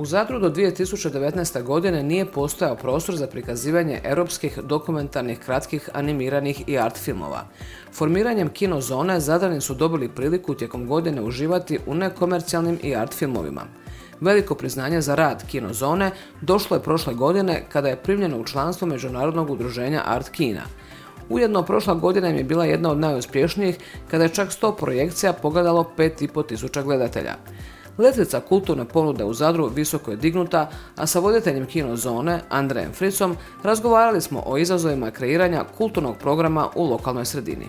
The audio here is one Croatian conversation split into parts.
U Zadru do 2019. godine nije postojao prostor za prikazivanje europskih dokumentarnih kratkih animiranih i art filmova. Formiranjem Kinozone Zadrani su dobili priliku tijekom godine uživati u nekomercijalnim i art filmovima. Veliko priznanje za rad Kinozone došlo je prošle godine kada je primljeno u članstvo Međunarodnog udruženja Art Kina. Ujedno, prošla godina im je bila jedna od najuspješnijih kada je čak 100 projekcija pogledalo 5.500 gledatelja. Letvica kulturne ponude u Zadru visoko je dignuta, a sa voditeljem Kinozone, Andrejem Fricom, razgovarali smo o izazovima kreiranja kulturnog programa u lokalnoj sredini.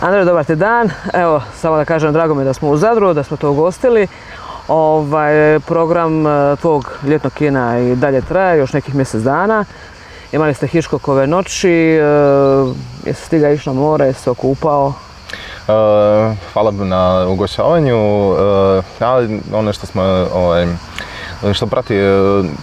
Andrej, dobar ti dan. Evo, samo da kažem, drago mi je da smo u Zadru, da smo to ugostili. Program tvog ljetnog kina i dalje traje, još nekih mjesec dana. Imali ste Hiškokove noći, jesi ti ga išao na more, jesi se okupao? Hvala na ugošavanju. Ono što smo, što prati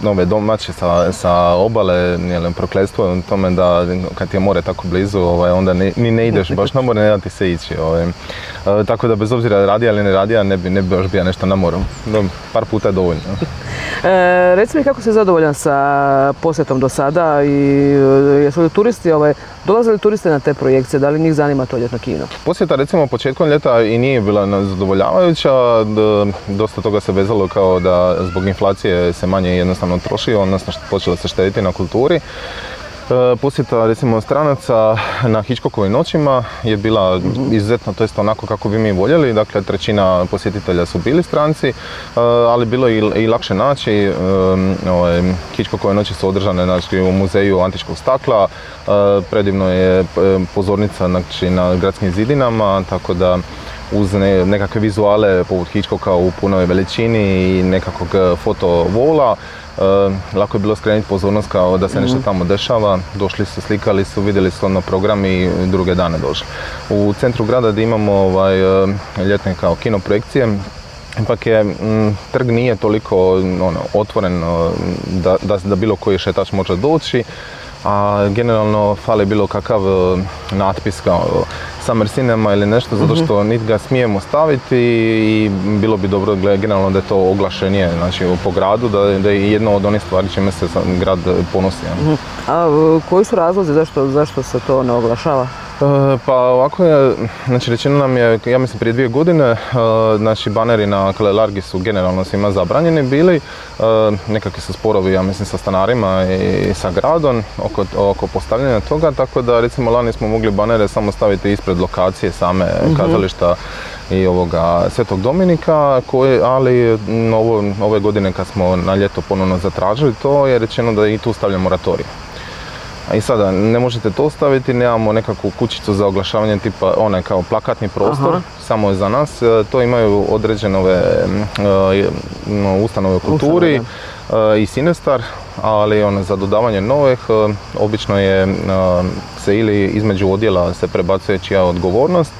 nove domaće sa obale, prokletstvo u tome da kad je more tako blizu, onda ne ideš baš na more, ne da ti se ići. Tako da bez obzira radija ili ne radija, ne bi još bio nešto na moru. Par puta je dovoljno. Reci mi, kako si zadovoljan sa posjetom do sada i jesu li turisti, dolazili turiste na te projekcije, da li njih zanima to ljetno kino? Posjeta recimo početkom ljeta i nije bila zadovoljavajuća, dosta toga se vezalo kao da zbog inflacije se manje jednostavno troši, odnosno počelo se štediti na kulturi. Posjeta recimo stranaca na Hitchcockovim noćima je bila izuzetno, to jest onako kako bi mi voljeli, dakle 1/3 posjetitelja su bili stranci, ali bilo i lakše naći. Hitchcockove noći su održane u muzeju antičkog stakla, predivno je pozornica na gradskim zidinama, tako da uz nekakve vizuale poput Hitchcocka u punoj veličini i nekakvog fotovola, lako je bilo skrenuti pozornost kao da se nešto tamo dešava. Došli su, slikali su, vidjeli su ono program i druge dane došli. U centru grada gdje imamo ljetne kao kino projekcije, ipak je trg nije toliko otvoren da bilo koji šetač može doći, a generalno fali bilo kakav natpis kao summer cinema ili nešto, zato što niti ga smijemo staviti i bilo bi dobro generalno da je to oglašenje po gradu, da je jedno od onih stvari čime se grad ponosi. A koji su razlozi zašto se to ne oglašava? Pa ovako je, rečeno nam je, ja mislim prije 2 godine, baneri na Largi su generalno svima zabranjeni bili, nekakvi su sporovi, ja mislim, sa stanarima i sa gradom oko postavljanja toga, tako da recimo lani smo mogli banere samo staviti ispred lokacije same kazališta i Svetog Dominika, ali ove godine kad smo na ljeto ponovno zatražili to, je rečeno da i tu stavljamo moratorij. I sada, ne možete to staviti, nemamo nekakvu kućicu za oglašavanje tipa onaj kao plakatni prostor, samo je za nas. To imaju određene ustanove u kulturi i Sinestar, ali za dodavanje novih obično se ili između odjela se prebacuje čija odgovornost,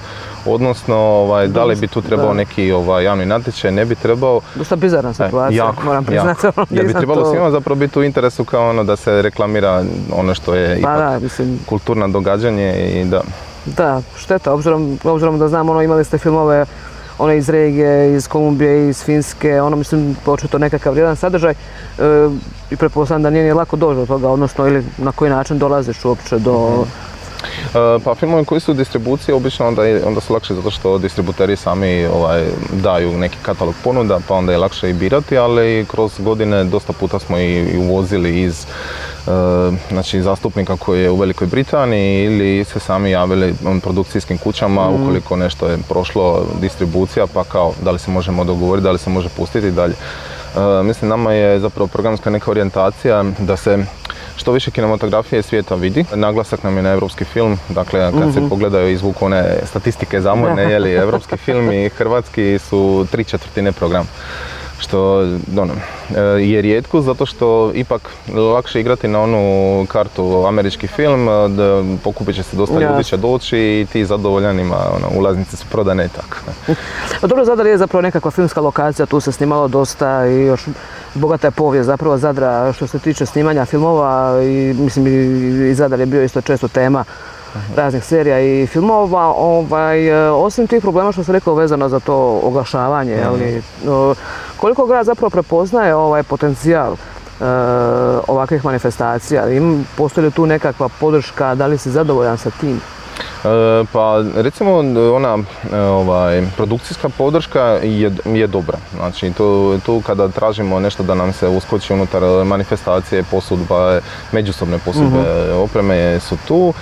odnosno da li bi tu trebao neki javni natječaj, ne bi trebao. Dosta bizarna situacija, moram priznati. Ja bi trebalo svima zapravo biti u interesu kao da se reklamira ono što je kulturno događanje i da. Da, šteta, obzirom da znam, imali ste filmove iz regije, iz Kolumbije, iz Finske, mislim, očito nekakav vrijedan sadržaj i pretpostavljam da nije lako doći do toga, odnosno ili na koji način dolaziš uopće do. Pa filmovi koji su u distribuciji obično onda su lakše zato što distributeri sami daju neki katalog ponuda, pa onda je lakše i birati, ali kroz godine dosta puta smo i uvozili iz zastupnika koji je u Velikoj Britaniji ili se sami javili produkcijskim kućama ukoliko nešto je prošlo distribucija, pa kao da li se možemo dogovoriti, da li se može pustiti i dalje. Mislim, nama je zapravo programska neka orijentacija da se što više kinematografije svijeta vidi. Naglasak nam je na evropski film, dakle kad se pogledaju izvuk one statistike zamorne, evropski film i hrvatski su 3/4 program. Što je rijetko, zato što ipak lakše igrati na onu kartu američki film, pokupit će se dosta ljudi, će doći i ti zadovoljanima, ulaznice su prodane i tako. Dobro, Zadar je zapravo nekakva filmska lokacija, tu se snimalo dosta i još bogata je povijest zapravo Zadra što se tiče snimanja filmova i Zadar je bio isto često tema raznih serija i filmova. Osim tih problema što sam rekao vezano za to oglašavanje, koliko grad zapravo prepoznaje ovaj potencijal ovakvih manifestacija? Postoji li tu nekakva podrška, da li si zadovoljan sa tim? Pa recimo ona produkcijska podrška je dobra, znači tu kada tražimo nešto da nam se uskoči unutar manifestacije, posudba, međusobne posudbe opreme su tu.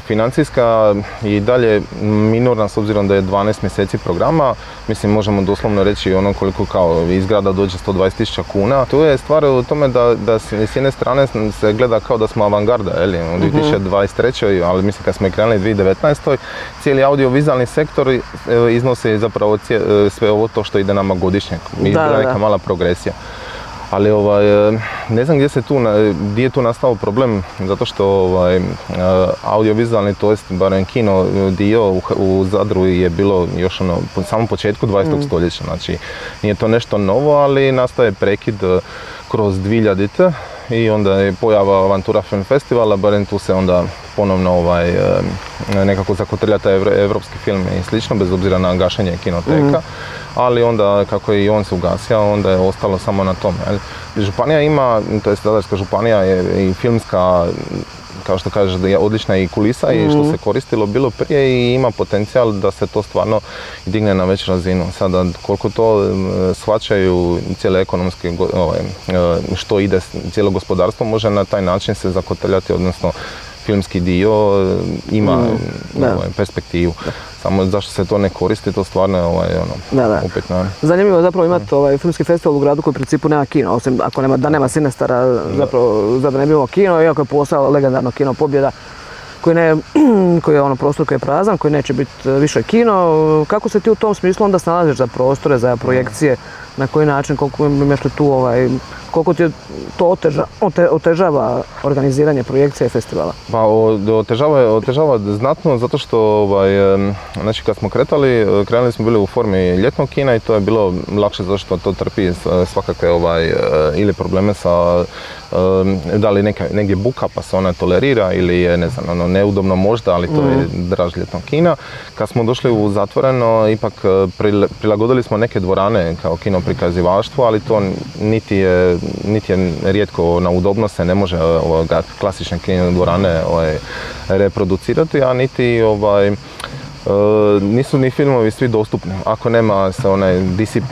Financijska je i dalje minorna s obzirom da je 12 mjeseci programa, mislim možemo doslovno reći ono koliko kao iz grada dođe 120.000 kuna. Tu je stvar u tome da s jedne strane se gleda kao da smo avangarda u 2023. ali mislim kad smo i krenuli 2019. cijeli audiovizualni sektor iznosi zapravo sve ovo to što ide nama godišnje. Bila neka mala progresija. Ali ne znam gdje je tu nastao problem, zato što audiovizualni, to jest barem kino dio u Zadru je bilo još po samom početku 20. stoljeća. Znači nije to nešto novo, ali nastaje prekid kroz 2000-te i onda je pojava Avantura Film Festivala, barem tu se onda ponovno nekako zakotrlja taj evropski film i slično, bez obzira na gašenje kinoteka. Ali onda kako je i on se ugasio, onda je ostalo samo na tome. Županija ima, tj. Zadarska županija je i filmska, kao što kažeš, da je odlična i kulisa i što se koristilo bilo prije i ima potencijal da se to stvarno digne na veću razinu. Sada koliko to shvaćaju cijele ekonomske, što ide cijelo gospodarstvo, može na taj način se zakoteljati, odnosno filmski dio ima perspektivu. Samo zašto se to ne koristi, to stvarno je upitno. Zanimljivo je zapravo imati filmski festival u gradu koji u principu nema kino, osim da nema Sinestara, zapravo da ne bi imao kino, iako je postao legendarno kino Pobjeda, koji je prostor koji je prazan, koji neće biti više kino. Kako se ti u tom smislu onda snalaziš za prostore, za projekcije, na koji način, koliko ti to otežava organiziranje projekcija i festivala? Pa otežava znatno, zato što znači kad smo krenuli smo bili u formi ljetnog kina i to je bilo lakše zato što to trpi svakakve ili probleme sa da li negdje buka pa se ona tolerira ili je neudobno možda, ali to je draž ljetnog kina. Kad smo došli u zatvoreno, ipak prilagodili smo neke dvorane kao kino prikazivaštvo, ali to niti je rijetko na udobnost, se ne može klasične kino dvorane reproducirati, a niti nisu ni filmovi svi dostupni. Ako nema se onaj DCP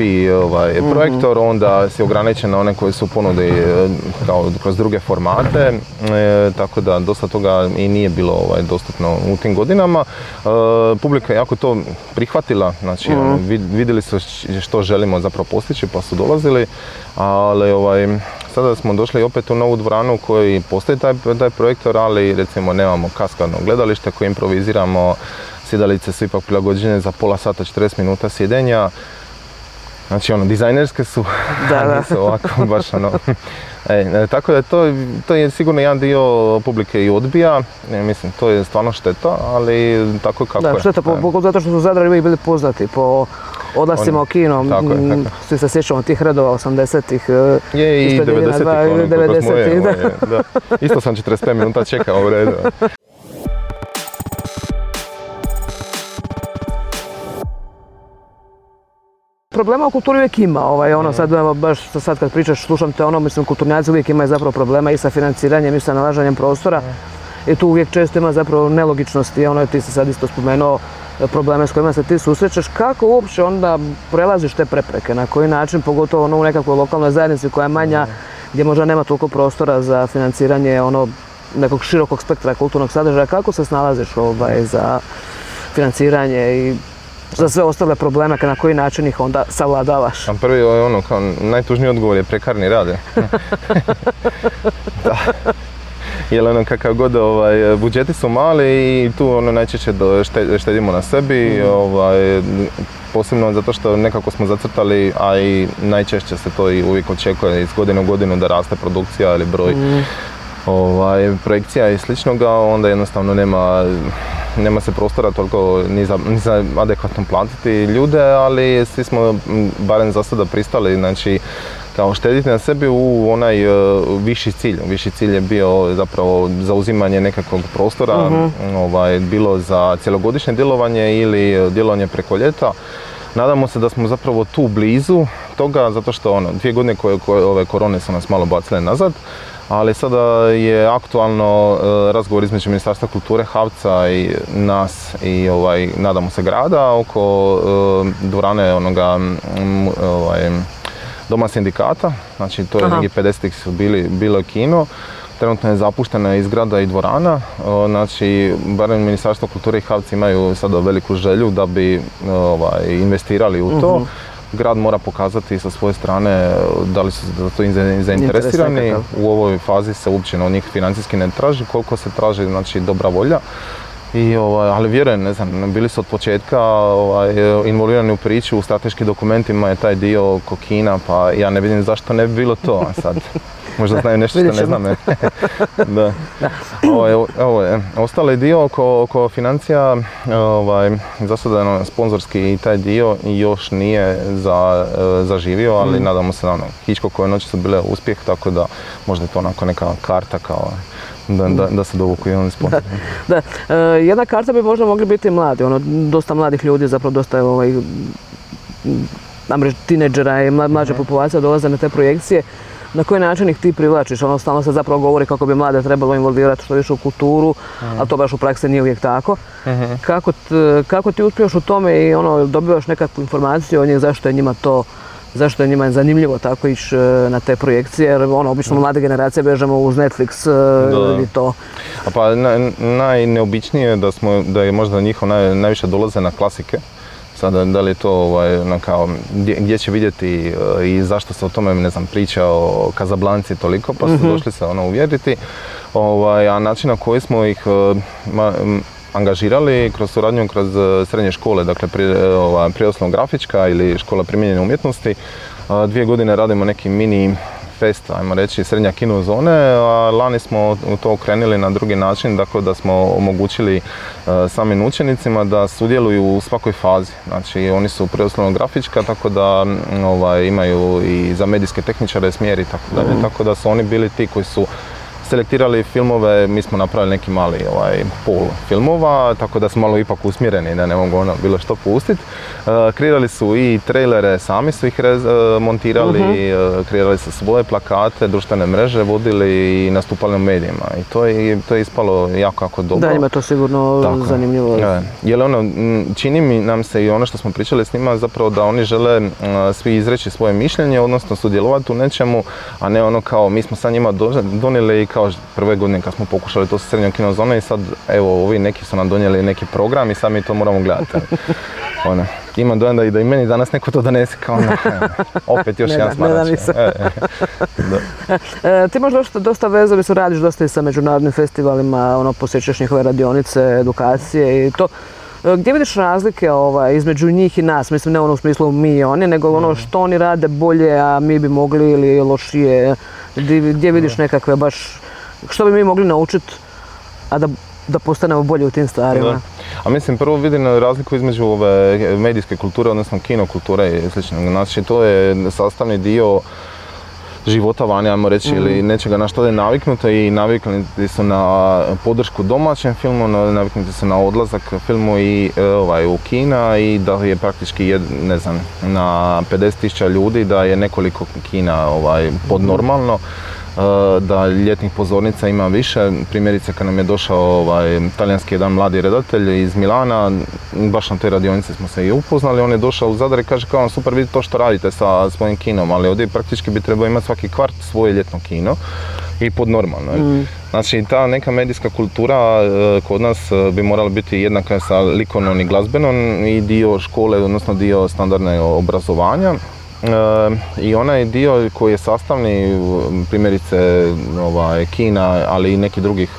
projektor, onda si ograničen na one koji su ponudi kroz druge formate, tako da dosta toga i nije bilo dostupno u tim godinama. Publika je jako to prihvatila, znači vidjeli su što želimo zapravo postići pa su dolazili, ali sada smo došli opet u novu dvoranu koji postoji taj projektor, ali recimo nemamo kaskadno gledalište koje improviziramo. Sjedalice su ipak prilagođene za pola sata, 40 minuta sjedenja. Znači dizajnerske su, nisu ovako baš tako da to je sigurno jedan dio publike i odbija, mislim to je stvarno šteta, ali tako kako je. Da, šteta, zato što su Zadrani bili poznati po odlascima u kino, svi se sjećamo tih redova 80-ih, i 90-ih, da. Isto sam 45 minuta čekao u redu. Problema u kulturi uvijek ima, baš sad kad pričaš, slušam te, mislim kulturnjaci uvijek imaju zapravo problema i sa financiranjem i sa nalaženjem prostora i tu uvijek često ima zapravo nelogičnosti, ti si sad isto spomenuo probleme s kojima se ti susrećeš. Kako uopće onda prelaziš te prepreke, na koji način, pogotovo u nekakvoj lokalnoj zajednici koja je manja, gdje možda nema toliko prostora za financiranje nekog širokog spektra kulturnog sadržaja, kako se snalaziš za financiranje i za sve ostale probleme, na koji način ih onda savladavaš? Prvi je najtužniji odgovor je prekarni rad. Da. Jer kakav god, budžeti su mali i tu najčešće štedimo na sebi, posebno zato što nekako smo zacrtali, a i najčešće se to i uvijek očekuje iz godine u godinu da raste produkcija ili broj projekcija i sličnoga, onda jednostavno nema se prostora toliko ni za adekvatno platiti ljude, ali svi smo barem za sada pristali, znači kao štediti na sebi u onaj viši cilj. Viši cilj je bio zapravo zauzimanje nekakvog prostora, bilo za cjelogodišnje djelovanje ili djelovanje preko ljeta. Nadamo se da smo zapravo tu blizu toga, zato što 2 godine ove korone su nas malo bacile nazad, ali sada je aktualno razgovor između Ministarstva kulture, HAVC-a i nas i nadamo se grada oko dvorane Doma sindikata, znači to je negdje 50-ih su bilo kino. Trenutno je zapuštena i zgrada i dvorana, znači barem Ministarstvo kulture i HAVC imaju sada veliku želju da bi investirali u to. Grad mora pokazati sa svoje strane da li su za to zainteresirani. U ovoj fazi se uopće od njih financijski ne traži, koliko se traži znači dobra volja. I, ali vjerujem, bili su od početka involvirani u priču, u strateškim dokumentima je taj dio kokina, pa ja ne vidim zašto ne bi bilo to sad. Možda znaju nešto što ne znam. Da. Ostali dio oko financija, za sada sponzorski i taj dio još nije zaživio, ali nadamo se da Hičkokove noći su bile uspjeh, tako da možda je to onako neka karta kao da se dovuku i oni sponzori. Jedna karta bi možda mogli biti mladi, dosta mladih ljudi, zapravo dosta je tineđera i mlađa populacija dolaze na te projekcije. Na koji način ih ti privlačiš? Stalno se zapravo govori kako bi mlade trebalo involvirati što više u kulturu, ali to baš u praksi nije uvijek tako. Kako ti uspiješ u tome i dobivaš nekakvu informaciju o njih, zašto je njima zanimljivo tako ići na te projekcije, jer obično mlade generacije bežemo uz Netflix i to. Pa najneobičnije je da je možda njihov najviše dolaze na klasike. Sada, da li je to gdje će vidjeti i zašto se o tome, priča o Kazablanci toliko, pa su došli se uvjeriti. A način na koji smo ih angažirali kroz suradnju, kroz srednje škole, dakle prirodoslovno-grafička ili škola primijenjene umjetnosti, 2 godine radimo neki mini fest, ajmo reći, srednja Kinozone, a lani smo to okrenuli na drugi način, tako da smo omogućili samim učenicima da sudjeluju u svakoj fazi. Znači, oni su prirodoslovno-grafička, tako da imaju i za medijske tehničare smjer i tako dalje, tako da su oni bili ti koji su selektirali filmove, mi smo napravili neki mali pol filmova, tako da smo malo ipak usmjereni, da ne mogu bilo što pustiti. Kreirali su i trailere, sami su ih montirali, kreirali su svoje plakate, društvene mreže vodili i nastupali u medijima. I to je ispalo jako dobro. Da, njima to sigurno tako zanimljivo. Jer čini mi nam se i što smo pričali s njima, zapravo da oni žele svi izreći svoje mišljenje, odnosno sudjelovati u nečemu, a ne mi smo sa njima donijeli i kao prve godine kad smo pokušali to sa srednjom Kinozone i sad evo ovi neki su nam donijeli neki program i sad mi to moramo gledati. Imam dojam da i meni danas neko to donese kao opet još jedan smarač. Ti imaš dosta veze, radiš dosta i sa međunarodnim festivalima, posjećaš njihove radionice, edukacije i to. Gdje vidiš razlike između njih i nas? Mislim, ne u smislu mi i oni, nego što oni rade bolje, a mi bi mogli ili lošije. Gdje vidiš nekakve baš, što bi mi mogli naučiti, a da postanemo bolje u tim stvarima? A mislim, prvo vidim razliku između ove medijske kulture, odnosno kinokulture i slično. Znači, to je sastavni dio života vani, ajmo reći, ili nečega na što je naviknuto i naviknuti su na podršku domaćem filmu, naviknuti su na odlazak filmu i u kina i da je praktički, na 50.000 ljudi, da je nekoliko kina podnormalno, da ljetnih pozornica ima više. Primjerice, kad nam je došao talijanski jedan mladi redatelj iz Milana, baš na toj radionici smo se i upoznali, on je došao u Zadar i kaže kao super, vidi to što radite sa svojim kinom, ali ovdje praktički bi trebao imati svaki kvart svoje ljetno kino i podnormalno. Znači, ta neka medijska kultura kod nas bi morala biti jednaka sa likovnom i glazbenom i dio škole, odnosno dio standardne obrazovanja. I onaj dio koji je sastavni, primjerice kina, ali i nekih drugih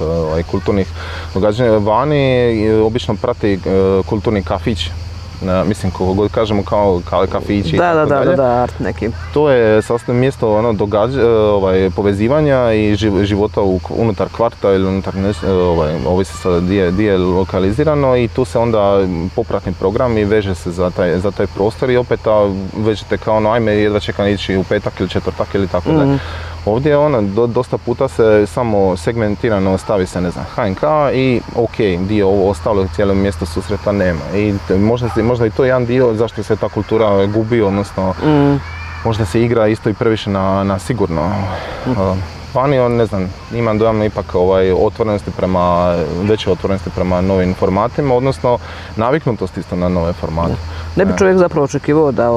kulturnih događanja vani, obično prati kulturni kafić mislim kako god kažemo kao kafići. Da, art neki. To je sasvim mjesto povezivanja i života unutar kvarta ili unutar ovisi sad gdje je lokalizirano i tu se onda popratni program i veže se za taj prostor i opet vežete kao ajme jedva čekam ići u petak ili četvrtak ili tako dalje. Ovdje je dosta puta se samo segmentirano stavi se, ne znam, HNK i ok, dio ovo ostalo cijelo mjesto susreta nema. I možda i to je jedan dio zašto se ta kultura gubi, odnosno možda se igra isto i previše na sigurno. Panio, ne znam, imam dojam ipak veće otvorenosti prema novim formatima, odnosno naviknutost isto na nove formate. Da. Ne bi čovjek zapravo očekivao da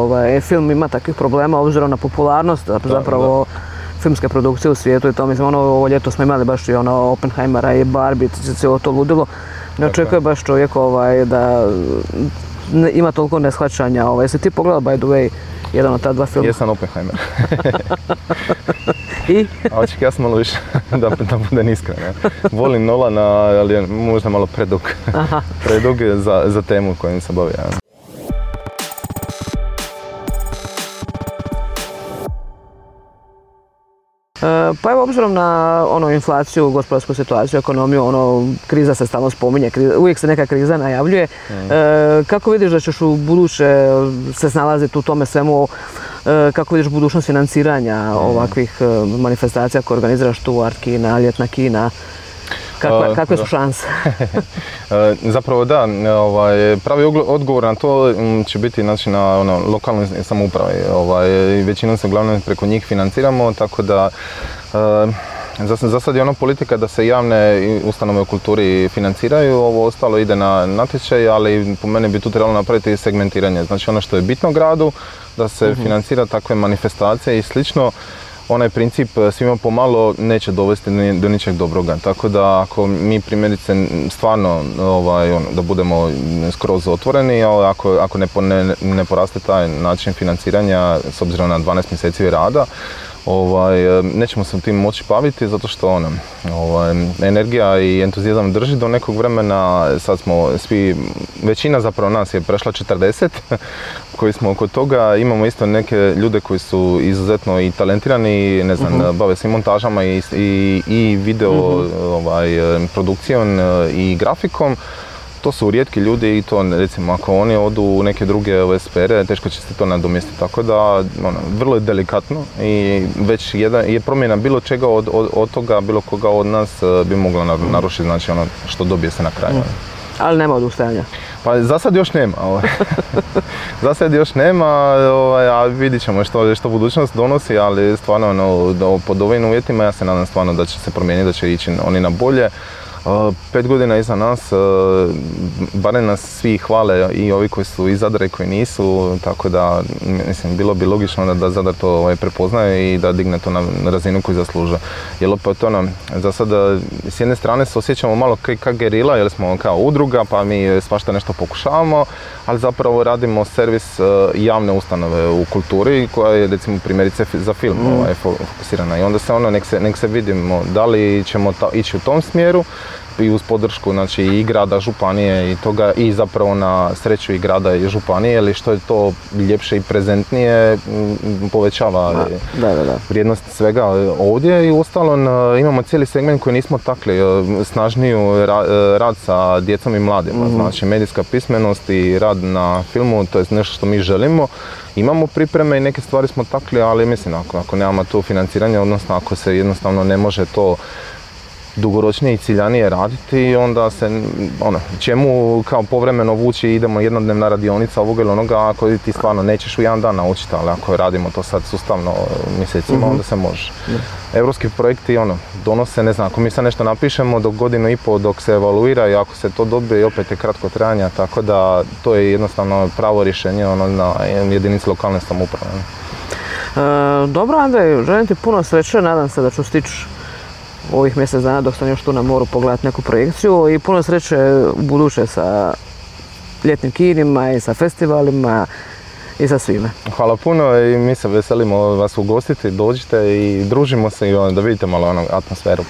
film ima takvih problema obzirom na popularnost, zapravo filmska produkcija u svijetu i to, mislim, ovo ljeto smo imali baš i Oppenheimera i Barbie, cijelo to ludilo. Ne očekuje baš čovjek da ima toliko neshvaćanja. Jesi ti pogledala, by the way, jedan od ta dva filma? Jesam Oppenheimer. I? A oček ja sam malo više, da budem iskren. Volim Nolana, ali je možda malo predug. Predug je za temu kojim se bavi. Pa evo, obzirom na inflaciju, gospodarsku situaciju, ekonomiju, kriza se stalno spominje, uvijek se neka kriza najavljuje. Kako vidiš da ćeš u buduće se snalaziti u tome svemu, kako vidiš budućnost financiranja ovakvih manifestacija koje organiziraš tu, Art Kina, Ljetna Kina? Kakve su šanse? Zapravo da, pravi odgovor na to će biti na lokalnoj samoupravi. Većinom se uglavnom preko njih financiramo, tako da za sad je politika da se javne ustanove u kulturi financiraju, ovo ostalo ide na natječaj, ali po meni bi tu trebalo napraviti segmentiranje. Znači ono što je bitno gradu, da se financira takve manifestacije i slično. Onaj princip svima pomalo neće dovesti do ničeg dobroga, tako da ako mi primjerice stvarno da budemo skroz otvoreni, ako ne poraste taj način financiranja s obzirom na 12 mjeseci rada, nećemo se tim moći baviti zato što energija i entuzijazam drži do nekog vremena. Sad smo svi, većina zapravo nas je prešla 40 koji smo oko toga, imamo isto neke ljude koji su izuzetno i talentirani, ne znam, bave se i montažama i video produkcijom i grafikom. To su rijetki ljudi i to, recimo, ako oni odu u neke druge sfere, teško će se to nadomjestiti, tako da vrlo je delikatno i već je promjena bilo čega od toga, bilo koga od nas bi mogla narušiti, znači što dobije se na kraju. Ali nema odustajanja? Pa za sad još nema. A vidit ćemo što budućnost donosi, ali stvarno pod ovim uvjetima ja se nadam stvarno da će se promijeniti, da će ići oni na bolje. 5 godina iza nas, barem nas svi hvale, i ovi koji su iz Zadra i koji nisu, tako da mislim, bilo bi logično da Zadar to prepoznaje i da digne to na razinu koju zaslužuje. Jer opet za sad s jedne strane se osjećamo malo kao gerila jer smo kao udruga pa mi svašta nešto pokušavamo, ali zapravo radimo servis javne ustanove u kulturi koja je, recimo, primjerice za film fokusirana i onda se nek se vidimo da li ćemo ići u tom smjeru i uz podršku, znači, i grada, županije i toga, i zapravo na sreću i grada i županije, ali što je to ljepše i prezentnije povećava vrijednost svega ovdje. I ostalo, imamo cijeli segment koji nismo takli, snažniju rad sa djecom i mladima, znači medijska pismenost i rad na filmu, to je nešto što mi želimo. Imamo pripreme i neke stvari smo takli, ali mislim, ako nemamo tu financiranje, odnosno ako se jednostavno ne može to dugoročnije i ciljanije raditi, onda se, čemu kao povremeno vući, idemo jednodnevna radionica ovoga ili onoga, ako ti stvarno nećeš u jedan dan naučiti, ali ako radimo to sad sustavno mjesecima, onda se može. Europski projekti, donose, ne znam, ako mi sad nešto napišemo, do godinu i pol dok se evaluira i ako se to dobije, opet je kratko trajanja, tako da to je jednostavno pravo rješenje na jedinici lokalne samouprave. Dobro, Andrej, želim ti puno sreće, nadam se da ću stići ovih mjesec dana dok sam još tu na moru pogledati neku projekciju i puno sreće u buduće sa ljetnim kinima i sa festivalima i sa svime. Hvala puno i mi se veselimo vas ugostiti, dođite i družimo se i da vidite malo atmosferu.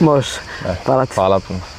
Može, hvala ti. Hvala puno.